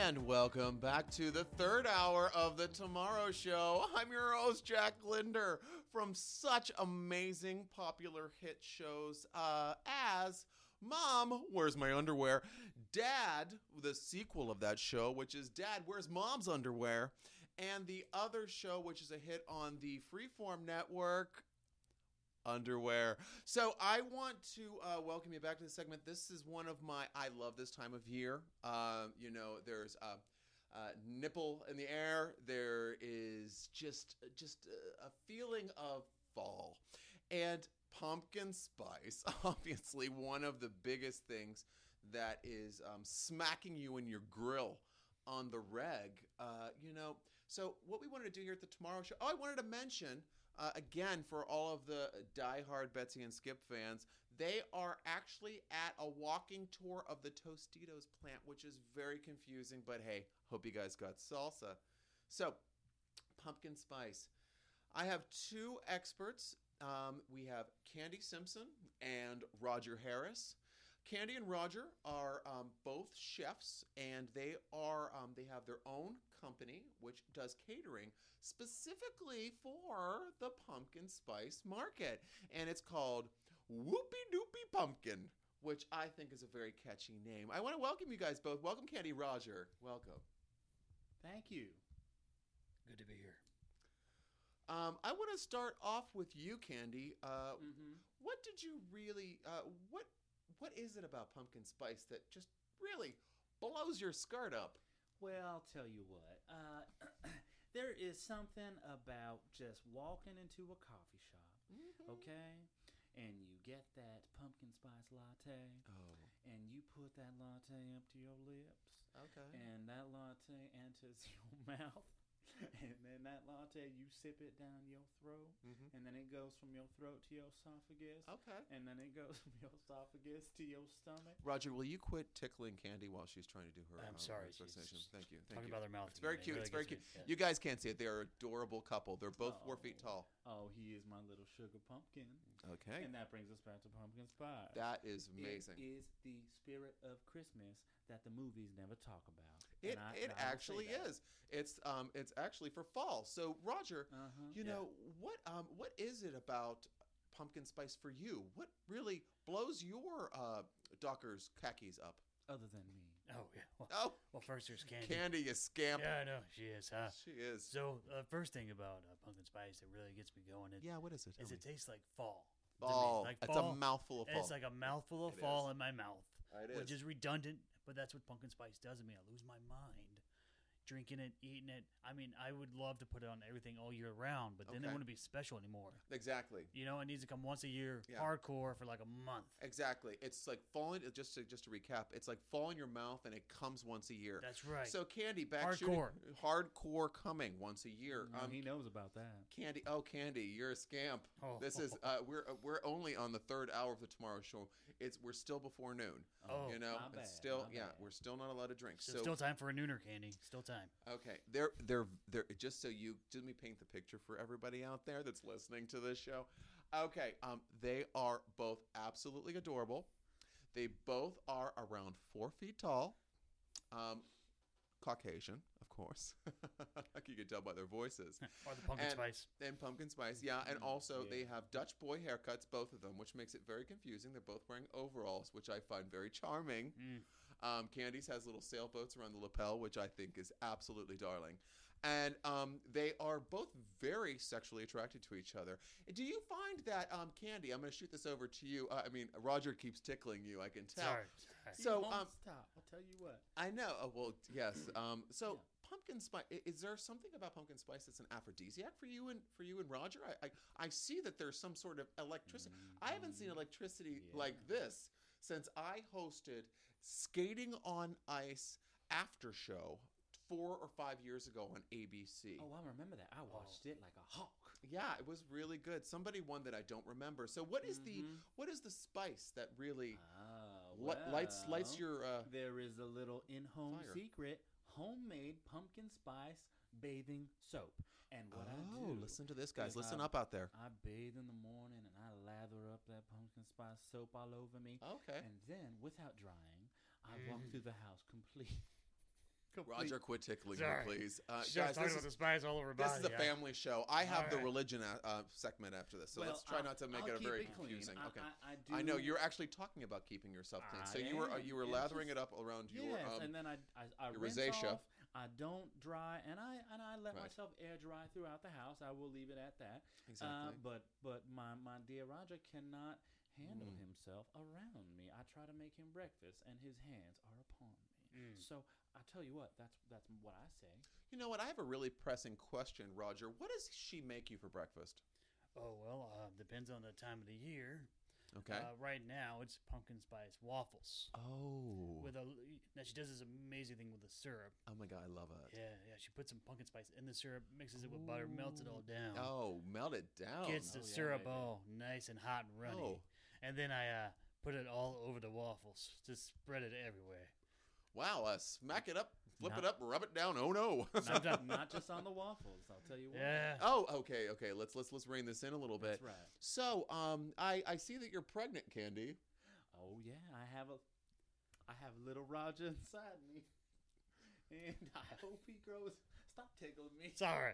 And welcome back to the third hour of The Tomorrow Show. I'm your host, Jack Linder, from such amazing popular hit shows as Mom, Where's My Underwear? Dad, the sequel of that show, which is Dad, Where's Mom's Underwear? And the other show, which is a hit on the Freeform Network, Underwear. So I want to welcome you back to the segment. This is one of my, I love this time of year. You know, there's nipple in the air. There is just a feeling of fall. And pumpkin spice, obviously one of the biggest things that is smacking you in your grill on the reg. You know, so what we wanted to do here at the Tomorrow Show, I wanted to mention, again, for all of the diehard Betsy and Skip fans, they are actually at a walking tour of the Tostitos plant, which is very confusing, but hey, hope you guys got salsa. So, pumpkin spice. I have two experts. We have Candy Simpson and Roger Harris. Candy and Roger are both chefs, and they are they have their own company which does catering specifically for the pumpkin spice market, and it's called Whoopie Doopie Pumpkin, which I think is a very catchy name. I want to welcome you guys both. Welcome, Candy, Roger. Welcome. Thank you. Good to be here. I want to start off with you, Candy. What did you really What is it about pumpkin spice that just really blows your skirt up? Well, I'll tell you what. There is something about just walking into a coffee shop, okay? And you get that pumpkin spice latte, and you put that latte up to your lips, and that latte enters your mouth. And then that latte, you sip it down your throat, and then it goes from your throat to your esophagus. And then it goes from your esophagus to your stomach. Roger, will you quit tickling Candy while she's trying to do her? I'm sorry. Thank you. Talking about her mouth. It's very cute. It's very cute. You guys can't see it. They are an adorable couple. They're both 4 feet tall. Oh, he is my little sugar pumpkin. Okay. And that brings us back to pumpkin spice. That is amazing. It is the spirit of Christmas that the movies never talk about. It actually is. It's actually for fall. So, Roger, you know, what is it about pumpkin spice for you? What really blows your Dockers khakis up? Other than me. Oh, yeah. Well, first there's Candy. Candy, you scamp. Yeah, I know. She is, huh? She is. So, the first thing about pumpkin spice that really gets me going is, what is it? Is it tastes like fall. Fall. Like fall. It's a mouthful of fall. It's like a mouthful of fall in my mouth, which is redundant, but that's what pumpkin spice does to me. I lose my mind drinking it, eating it. I mean, I would love to put it on everything all year round, but then it wouldn't be special anymore. Exactly. You know, it needs to come once a year, hardcore for like a month. Exactly. It's like falling, just to recap, it's like fall in your mouth and it comes once a year. That's right. So Candy, back hardcore. Shooting, hardcore coming once a year. He knows about that. Candy, Candy, you're a scamp. Oh. This is, we're only on the third hour of the Tomorrow Show. We're still before noon. Oh, you know, it's still, we're still not allowed to drink. So still time for a nooner, Candy. Still time. Okay, they're just so you let me paint the picture for everybody out there that's listening to this show. Okay, they are both absolutely adorable. They both are around 4 feet tall, Caucasian, of course. Like you could tell by their voices. Or the pumpkin spice. And pumpkin spice, yeah. And also they have Dutch boy haircuts, both of them, which makes it very confusing. They're both wearing overalls, which I find very charming. Candy's has little sailboats around the lapel, which I think is absolutely darling. And they are both very sexually attracted to each other. Do you find that, Candy, I'm going to shoot this over to you. I mean, Roger keeps tickling you, I can tell. Sorry. So, stop. I'll tell you what. I know. Yes. So pumpkin spice, is there something about pumpkin spice that's an aphrodisiac for you and Roger? I see that there's some sort of electricity. I haven't seen electricity like this since I hosted Skating on Ice after show 4 or 5 years ago on ABC. Oh, I remember that. I watched it like a hawk. Yeah, it was really good. Somebody won that I don't remember. So what is the spice that really lights your There is a little in-home secret, homemade pumpkin spice bathing soap. And what I do. Listen to this, guys. Listen up out there. I bathe in the morning and I lather up that pumpkin spice soap all over me. Okay. And then, without drying, I walk through the house complete Complete. Roger, quit tickling me, please. Guys, talking about the spies all over body. This is a family show. I have the religion segment after this, so let's try not to make it a very confusing. Okay, I know you're actually talking about keeping yourself clean, so you were lathering it up around your and then I rinse off. I don't dry, and I let myself air dry throughout the house. I will leave it at that. Exactly. But my dear Roger cannot handle himself around me. I try to make him breakfast, and his hands are upon me. So I tell you what, that's what I say. You know what? I have a really pressing question, Roger. What does she make you for breakfast? Oh, well, depends on the time of the year. Okay. Right now, it's pumpkin spice waffles. Oh. Now, she does this amazing thing with the syrup. Oh, my God, I love it. Yeah. She puts some pumpkin spice in the syrup, mixes it with butter, melts it all down. Oh, melt it down. Gets the syrup all nice and hot and runny. Oh. And then I put it all over the waffles, just spread it everywhere. Wow, smack it up, flip it up, rub it down. Oh no. Not just on the waffles, I'll tell you what. Yeah. Oh, okay. Let's rein this in a little bit. That's right. So, I see that you're pregnant, Candy. Oh yeah, I have little Roger inside me. And I hope he grows. Stop tickling me. Sorry.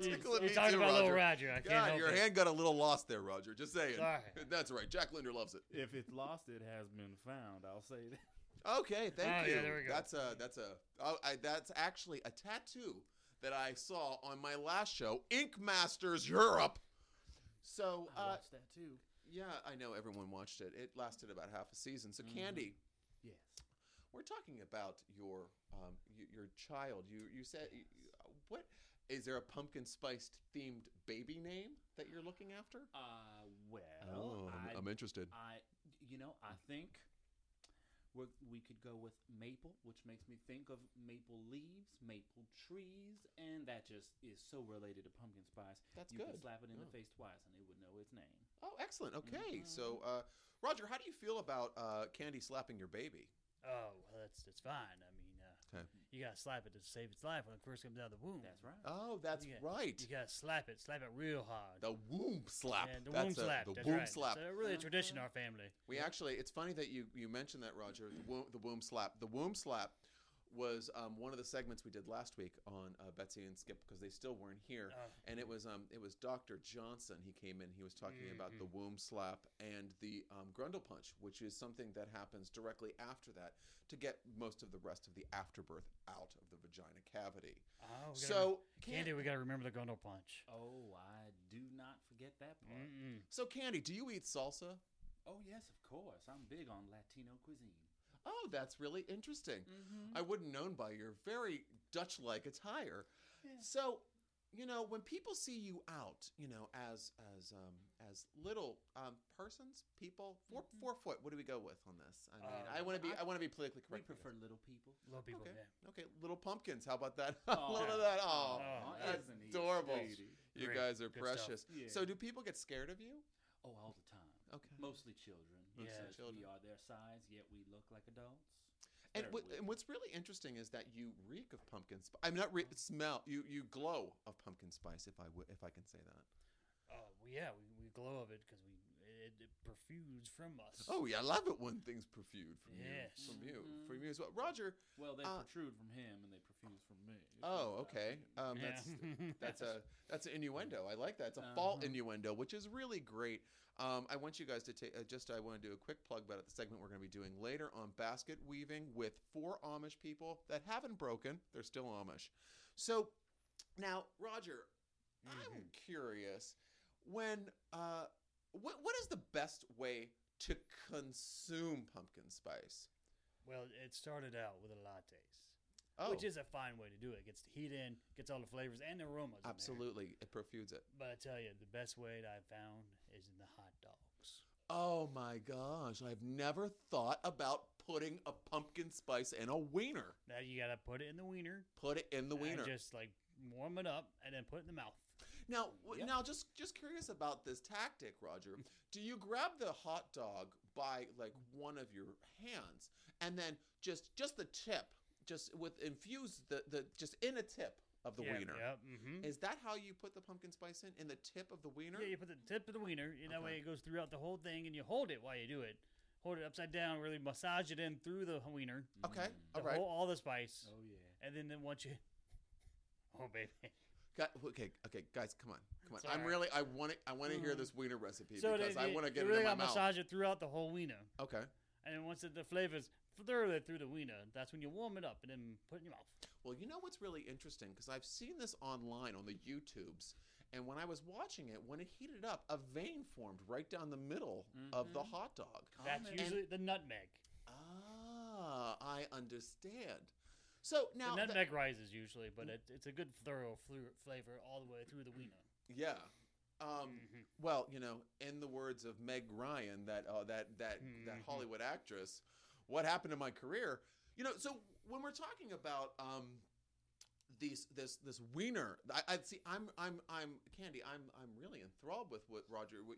You're talking about little Roger. I can't help your hand got a little lost there, Roger. Just saying. Sorry. That's right. Jack Linder loves it. If it's lost, it has been found. I'll say that. Okay, thank you. Yeah, there we go. That's actually a tattoo that I saw on my last show, Ink Masters Europe. So I watched that too. Yeah, I know everyone watched it. It lasted about half a season. So Candy, yes, we're talking about your child. You said what? Is there a pumpkin spice themed baby name that you're looking after? I'm interested. I think. We could go with maple, which makes me think of maple leaves, maple trees, and that just is so related to pumpkin spice. That's good. You could slap it in the face twice, and it would know its name. Oh, excellent. Okay. Mm-hmm. So, Roger, how do you feel about Candy slapping your baby? Oh, well, that's fine. I mean, you got to slap it to save its life when it first comes out of the womb. That's right. Oh, that's right. You got to slap it real hard. The womb slap. Yeah, the womb slap. It's really a tradition in our family. We actually, it's funny that you mentioned that, Roger, the womb slap. The womb slap was one of the segments we did last week on Betsy and Skip because they still weren't here. And it was Dr. Johnson. He came in. He was talking about the womb slap and the grundle punch, which is something that happens directly after that to get most of the rest of the afterbirth out of the vagina cavity. Candy, we got to remember the grundle punch. Oh, I do not forget that part. Mm-mm. So, Candy, do you eat salsa? Oh, yes, of course. I'm big on Latino cuisine. Oh, that's really interesting. Mm-hmm. I wouldn't known by your very Dutch-like attire. Yeah. So, when people see you out, as little persons, people, 4 foot. What do we go with on this? I mean, I want to be politically correct. We prefer little people. Little people. Okay. Yeah. Okay. Little pumpkins. How about that? Little that. Oh, that's adorable. You guys are precious. Yeah. So, do people get scared of you? Oh, all the time. Okay. Mostly children. We are their size, yet we look like adults. And what's really interesting is that you reek of pumpkin spice. I'm not smell. You glow of pumpkin spice, if I can say that. We glow of it because it perfumes from us. Oh, yeah, I love it when things protrude from you. From you as well. Roger. Well, they protrude from him and they perfuse from me. Oh, okay. That's an innuendo. I like that. It's a fault innuendo, which is really great. I want you guys to take I want to do a quick plug about the segment we're going to be doing later on basket weaving with 4 Amish people that haven't broken. They're still Amish. So now, Roger, I'm curious. When what is the best way to consume pumpkin spice? Well, it started out with the lattes, which is a fine way to do it. It gets the heat in, gets all the flavors and the aromas. Absolutely, it perfumes it. But I tell you, the best way that I found is in the hot dogs. Oh my gosh, I've never thought about putting a pumpkin spice in a wiener. Now you gotta put it in the wiener. And just warm it up and then put it in the mouth. Now, just curious about this tactic, Roger. Do you grab the hot dog by one of your hands and then just the tip, infuse the just in a tip of the wiener? Yeah, mm-hmm. Is that how you put the pumpkin spice in the tip of the wiener? Yeah, you put the tip of the wiener. That way it goes throughout the whole thing, and you hold it while you do it. hold it upside down, really massage it in through the wiener. Okay, all right. All the spice. Oh, yeah. And then once you... Oh, baby. Okay, guys, come on. Sorry. I want to hear this wiener recipe because I want to get it really in my mouth. You really got to massage it throughout the whole wiener. Okay. And then once the flavor's thoroughly through the wiener, that's when you warm it up and then put it in your mouth. Well, you know what's really interesting? Because I've seen this online on the YouTubes. And when I was watching it, when it heated up, a vein formed right down the middle of the hot dog. That's usually the nutmeg. Ah, I understand. So now the nutmeg rises usually, but it's a good thorough flavor all the way through the wiener. Yeah. Well, you know, in the words of Meg Ryan, that Hollywood actress, what happened to my career? You know, so when we're talking about this wiener, I'm Candy. I'm really enthralled with what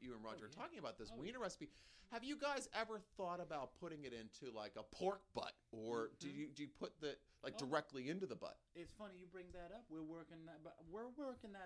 you and Roger are talking about. This wiener recipe. Have you guys ever thought about putting it into like a pork butt, or do you put the directly into the butt? It's funny you bring that up. We're working that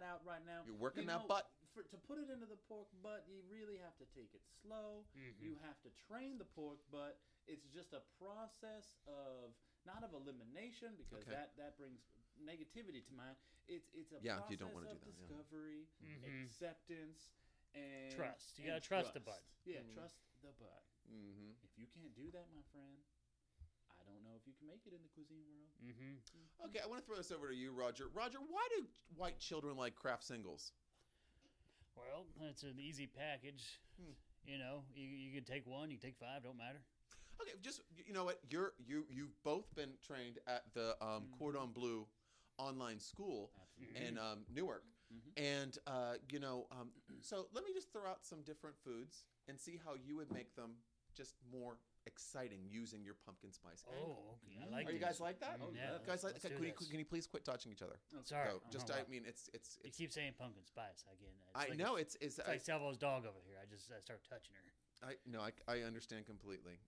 out right now. You're working that butt to put it into the pork butt. You really have to take it slow. Mm-hmm. You have to train the pork butt. It's just a process of not of elimination because that brings negativity to mind. It's a process you don't want to do that. Discovery, acceptance, and trust. You gotta trust the butt. Yeah, trust the butt. Mm-hmm. If you can't do that, my friend, I don't know if you can make it in the cuisine world. Mm-hmm. Okay, I want to throw this over to you, Roger. Roger, why do white children like Kraft singles? Well, it's an easy package. You know, you can take one, you can take five, don't matter. Okay, just, you know what, you've both been trained at the Cordon Bleu online school in Newark. Mm-hmm. And, so let me just throw out some different foods and see how you would make them just more exciting using your pumpkin spice angle. Oh, okay. I like it. Are you guys like that? Oh, yeah. Guys, can you please quit touching each other? Okay. Sorry. So, it's you keep saying pumpkin spice again. It's like Salvo's dog over here. I start touching her. I understand completely.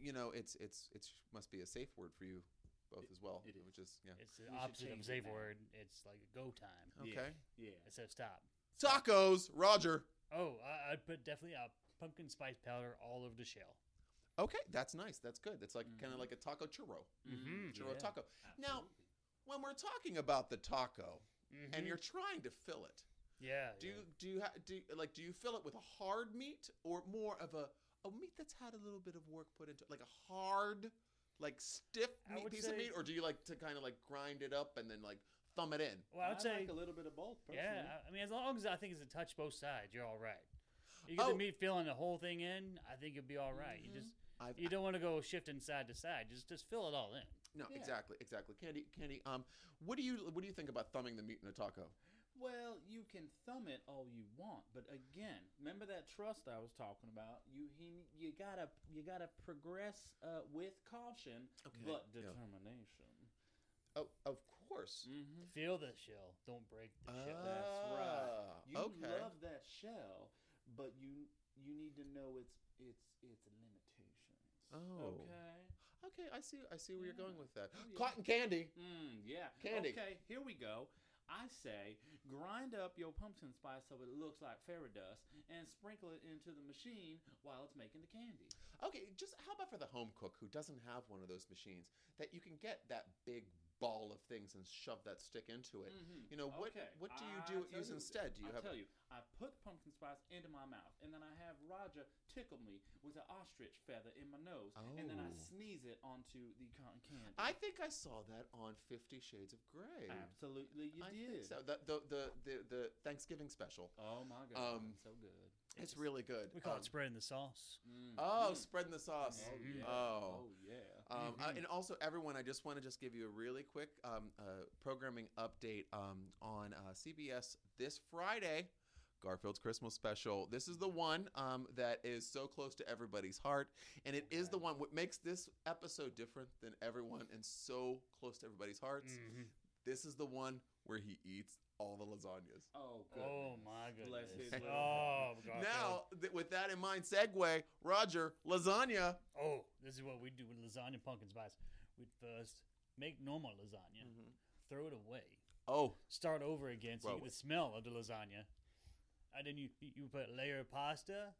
It must be a safe word for you both as well. It is. Which is, it's the opposite of safe word. It's like go time. Okay. Yeah. Instead of stop. Tacos, Roger. Oh, I'd put definitely a pumpkin spice powder all over the shell. Okay, that's nice. That's good. That's like kind of like a taco churro. Mm-hmm. Churro taco. Absolutely. Now, when we're talking about the taco and you're trying to fill it, do you fill it with a hard meat or more of a meat that's had a little bit of work put into it, like a hard, like stiff piece of meat, or do you like to kind of like grind it up and then like thumb it in? Well, I would say like a little bit of both. Personally. Yeah, I mean, as long as I think it's a touch both sides, you're all right. You get the meat filling the whole thing in, I think you'll be all right. Mm-hmm. You don't want to go shifting side to side. Just fill it all in. No, exactly. Candy. What do you think about thumbing the meat in a taco? Well, you can thumb it all you want, but again, remember that trust I was talking about. You gotta progress with caution, but determination. Oh, of course. Mm-hmm. Feel the shell. Don't break the shell. That's right. You love that shell, but you need to know its limitations. Oh. Okay. I see where you're going with that. Oh, yeah. Cotton candy. Candy. Okay. Here we go. I say grind up your pumpkin spice so it looks like fairy dust and sprinkle it into the machine while it's making the candy. Okay, just how about for the home cook who doesn't have one of those machines that you can get that big ball of things and shove that stick into it? Mm-hmm. You know, what do you use instead? I put pumpkin spice into my mouth and then I have Roger tickle me with an ostrich feather in my nose and then I sneeze it onto the cotton candy. I think I saw that on 50 Shades of Grey. Absolutely, you did. So the Thanksgiving special. Oh my God, so good! It's really good. We call it spreading the sauce. Spreading the sauce. Oh yeah. And also, everyone, I just want to give you a really quick programming update on CBS this Friday. Garfield's Christmas special. This is the one that is so close to everybody's heart, and it is the one what makes this episode different than everyone and so close to everybody's hearts. Mm-hmm. This is the one where he eats all the lasagnas. Oh, goodness. Oh my goodness. Oh, God. Now, with that in mind, segue, Roger, lasagna. Oh, this is what we do with lasagna pumpkin spice. We'd first make normal lasagna, throw it away. Oh. Start over again so you get the smell of the lasagna. And then you put layer of pasta,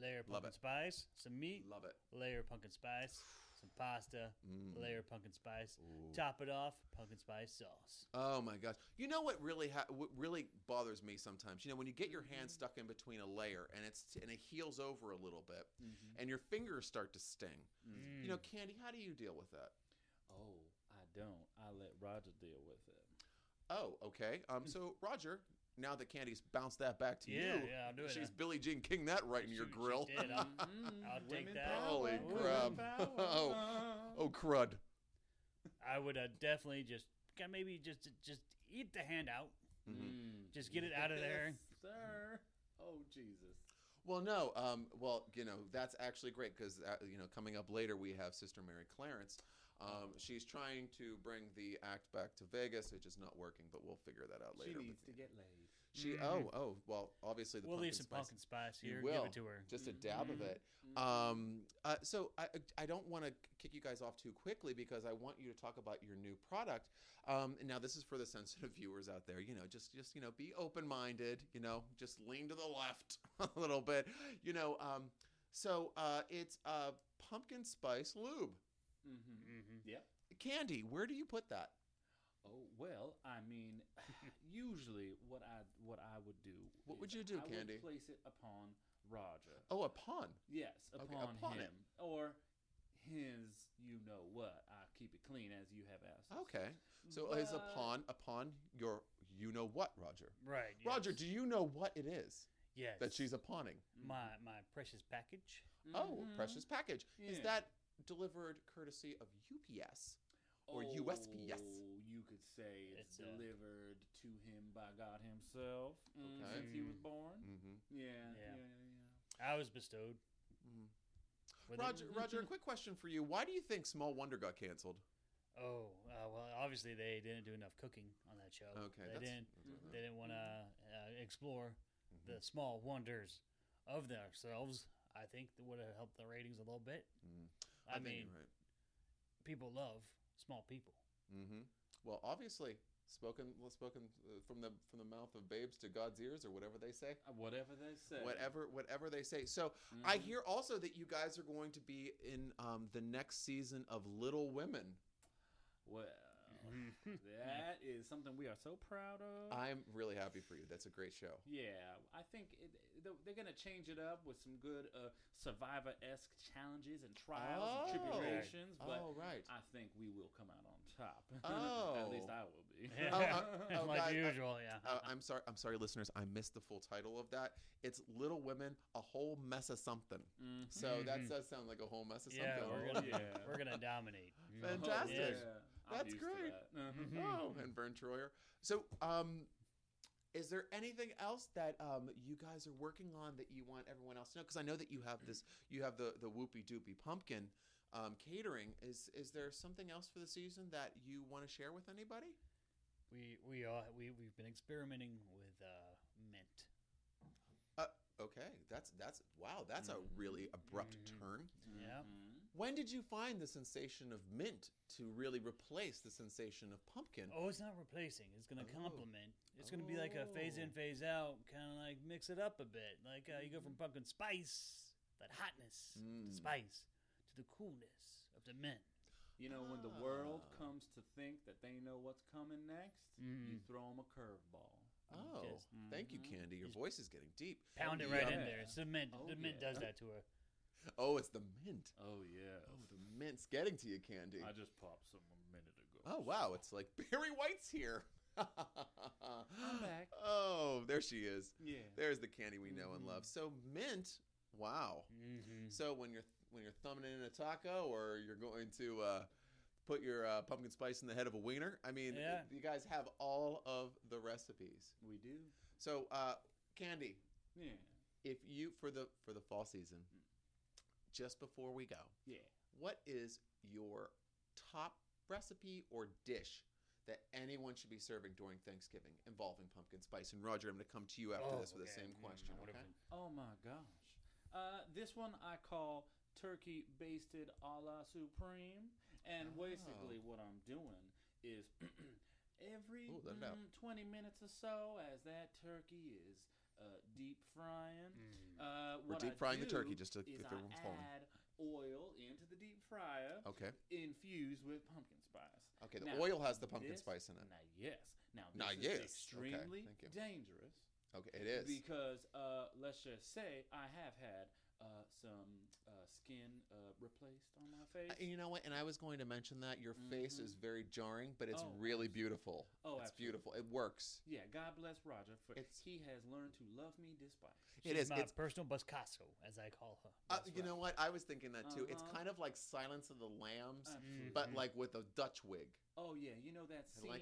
layer of pumpkin spice, some meat, love it. Layer of pumpkin spice, some pasta, layer of pumpkin spice, top it off, pumpkin spice sauce. Oh my gosh! You know what really really bothers me sometimes? You know when you get your hand stuck in between a layer and it heals over a little bit, and your fingers start to sting. Mm. You know, Candy, how do you deal with that? Oh, I don't. I let Roger deal with it. Oh, okay. So Roger. Now that Candy's bounced that back to you, yeah, I'll do it. She's Billie Jean King that right in your grill. She did. I'll take women that. Power. Holy crap! Oh crud! I would definitely just eat the hand out. Mm-hmm. Just get it out of there, sir. Oh Jesus. Well, no. Well, you know that's actually great because you know coming up later we have Sister Mary Clarence. She's trying to bring the act back to Vegas, which is not working, but we'll figure that out later. She needs to get laid. Well, obviously the we'll leave some pumpkin spice here. Give it to her. Just a dab of it. So I don't want to kick you guys off too quickly because I want you to talk about your new product. Now this is for the sensitive viewers out there. You know, just you know, be open-minded. You know, just lean to the left a little bit. You know, so it's pumpkin spice lube. Yep. Candy, where do you put that? Oh well, I mean, usually what I would do. What would you do, Candy? I would place it upon Roger. Oh, upon? Yes, upon him it. Or his. You know what? I keep it clean as you have asked. Okay, so it's upon your. You know what, Roger? Right. Yes. Roger, do you know what it is? Yes. That she's uponing my precious package. Oh, precious package. Yeah. Is that delivered courtesy of UPS or USPS? You could say it's delivered to him by God himself since he was born. Yeah. I was bestowed. Roger, a quick question for you. Why do you think Small Wonder got canceled? Well, obviously they didn't do enough cooking on that show. Okay, they didn't want to explore the small wonders of themselves. I think that would have helped the ratings a little bit. I mean, you're right. People love small people. Well, obviously, spoken from the mouth of babes to God's ears, or whatever they say. Whatever they say. So I hear also that you guys are going to be in the next season of Little Women. Well. That is something we are so proud of. I'm really happy for you. That's a great show. Yeah, I think they're going to change it up with some good Survivor-esque challenges and trials and tribulations. Right. But I think we will come out on top. Oh. At least I will be. Like usual, yeah. I'm sorry, listeners. I missed the full title of that. It's Little Women, A Whole Mess of Something. So that does sound like a whole mess of something. We're going to dominate. Fantastic. Yeah. That's great. And Vern Troyer. So, is there anything else that you guys are working on that you want everyone else to know? Because I know that you have this. You have the Whoopie Doopie Pumpkin catering. Is there something else for the season that you want to share with anybody? We've been experimenting with mint. Okay, that's a really abrupt turn. Yeah. When did you find the sensation of mint to really replace the sensation of pumpkin? Oh, it's not replacing. It's going to complement. It's going to be like a phase in, phase out, kind of like mix it up a bit. Like you go from pumpkin spice, that hotness, to spice, to the coolness of the mint. You know, when the world comes to think that they know what's coming next, you throw them a curveball. Oh, thank you, Candy. Your voice is getting deep. Pound it right in there. It's the mint. The mint does that to her. Oh, it's the mint. Oh, yeah. Oh, the mint's getting to you, Candy. I just popped some a minute ago. Oh, wow. So. It's like Barry White's here. I'm back. Oh, there she is. Yeah. There's the Candy we know and love. So mint, wow. So when you're thumbing in a taco or you're going to... put your pumpkin spice in the head of a wiener. I mean, you guys have all of the recipes. We do. So, Candy, if you for the fall season, just before we go, what is your top recipe or dish that anyone should be serving during Thanksgiving involving pumpkin spice? And Roger, I'm going to come to you after this with the same question. Okay? Oh my gosh, this one I call. Turkey basted a la Supreme. And basically what I'm doing is every 20 minutes or so as that turkey is deep frying. We're deep frying the turkey just to get the room warm. Add oil into the deep fryer. Okay. Infused with pumpkin spice. Okay, the oil has the pumpkin spice in it. Now, yes. Now, this is extremely dangerous. Okay, it is. Because let's just say I have had some skin replaced on my face. You know what? And I was going to mention that your face is very jarring, but it's really beautiful. Oh, it's beautiful. It works. Yeah. God bless Roger for he has learned to love me despite. It's personal Boscasso, as I call her. You know what? I was thinking that too. It's kind of like Silence of the Lambs, but like with a Dutch wig. Oh, yeah. You know that scene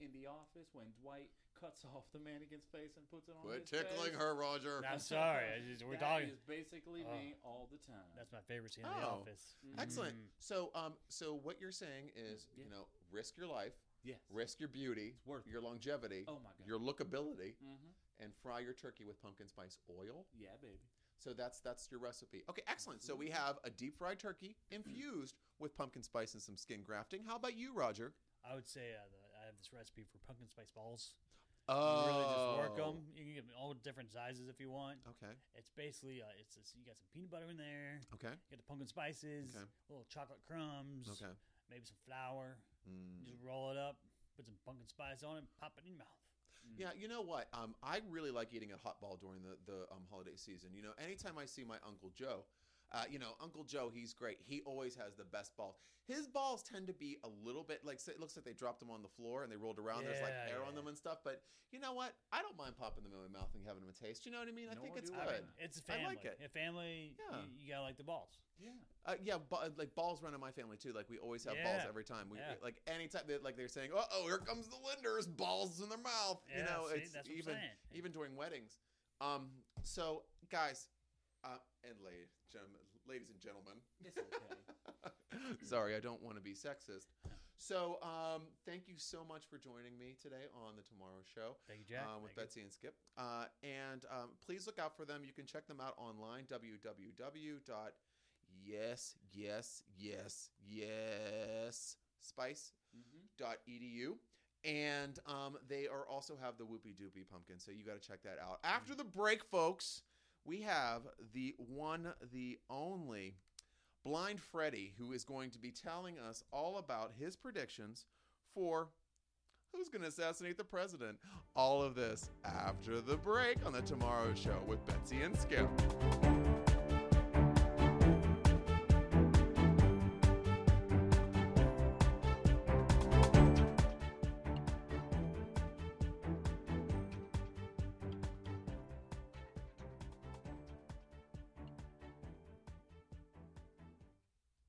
in The Office when Dwight cuts off the mannequin's face and puts it on his face? Quit tickling her, Roger. I'm sorry. That is basically me all the time. That's my favorite scene in The Office. Mm-hmm. Excellent. So so what you're saying is, you know, risk your life. Yes. Risk your beauty. It's worth your longevity. Oh, my God. Your lookability. Mm-hmm. And fry your turkey with pumpkin spice oil. Yeah, baby. So that's your recipe. Okay, excellent. So we have a deep fried turkey infused with pumpkin spice and some skin grafting. How about you, Roger? I would say I have this recipe for pumpkin spice balls. Oh, you really just work them. You can get them all different sizes if you want. Okay. It's basically you got some peanut butter in there. Okay. You got the pumpkin spices. Okay. Little chocolate crumbs. Okay. Maybe some flour. Just roll it up. Put some pumpkin spice on it. Pop it in your mouth. Yeah, you know what? I really like eating a hot ball during the holiday season. You know, anytime I see my Uncle Joe, Uncle Joe, he's great. He always has the best balls. His balls tend to be a little bit like, it looks like they dropped them on the floor and they rolled around. There's like air on them and stuff. But you know what? I don't mind popping them in my mouth and having them a taste. You know what I mean? I think it's good. I mean, it's a family. I like it. A family, you gotta like the balls. Yeah. Like balls run in my family too. Like we always have balls every time. Like anytime they're saying, "Oh, here comes the Linders, balls in their mouth." Yeah, you know, that's what I'm saying. Even during weddings. So guys, and ladies and gentlemen. It's okay. Sorry, I don't want to be sexist. So thank you so much for joining me today on The Tomorrow Show. Thank you, Jack. With Betsy and Skip. And please look out for them. You can check them out online, www.spice.edu. And they also have the Whoopie Doopie Pumpkin. So you got to check that out. After the break, folks, we have the one, the only Blind Freddy, who is going to be telling us all about his predictions for Who's Going to Assassinate the President? All of this after the break on The Tomorrow Show with Betsy and Skip.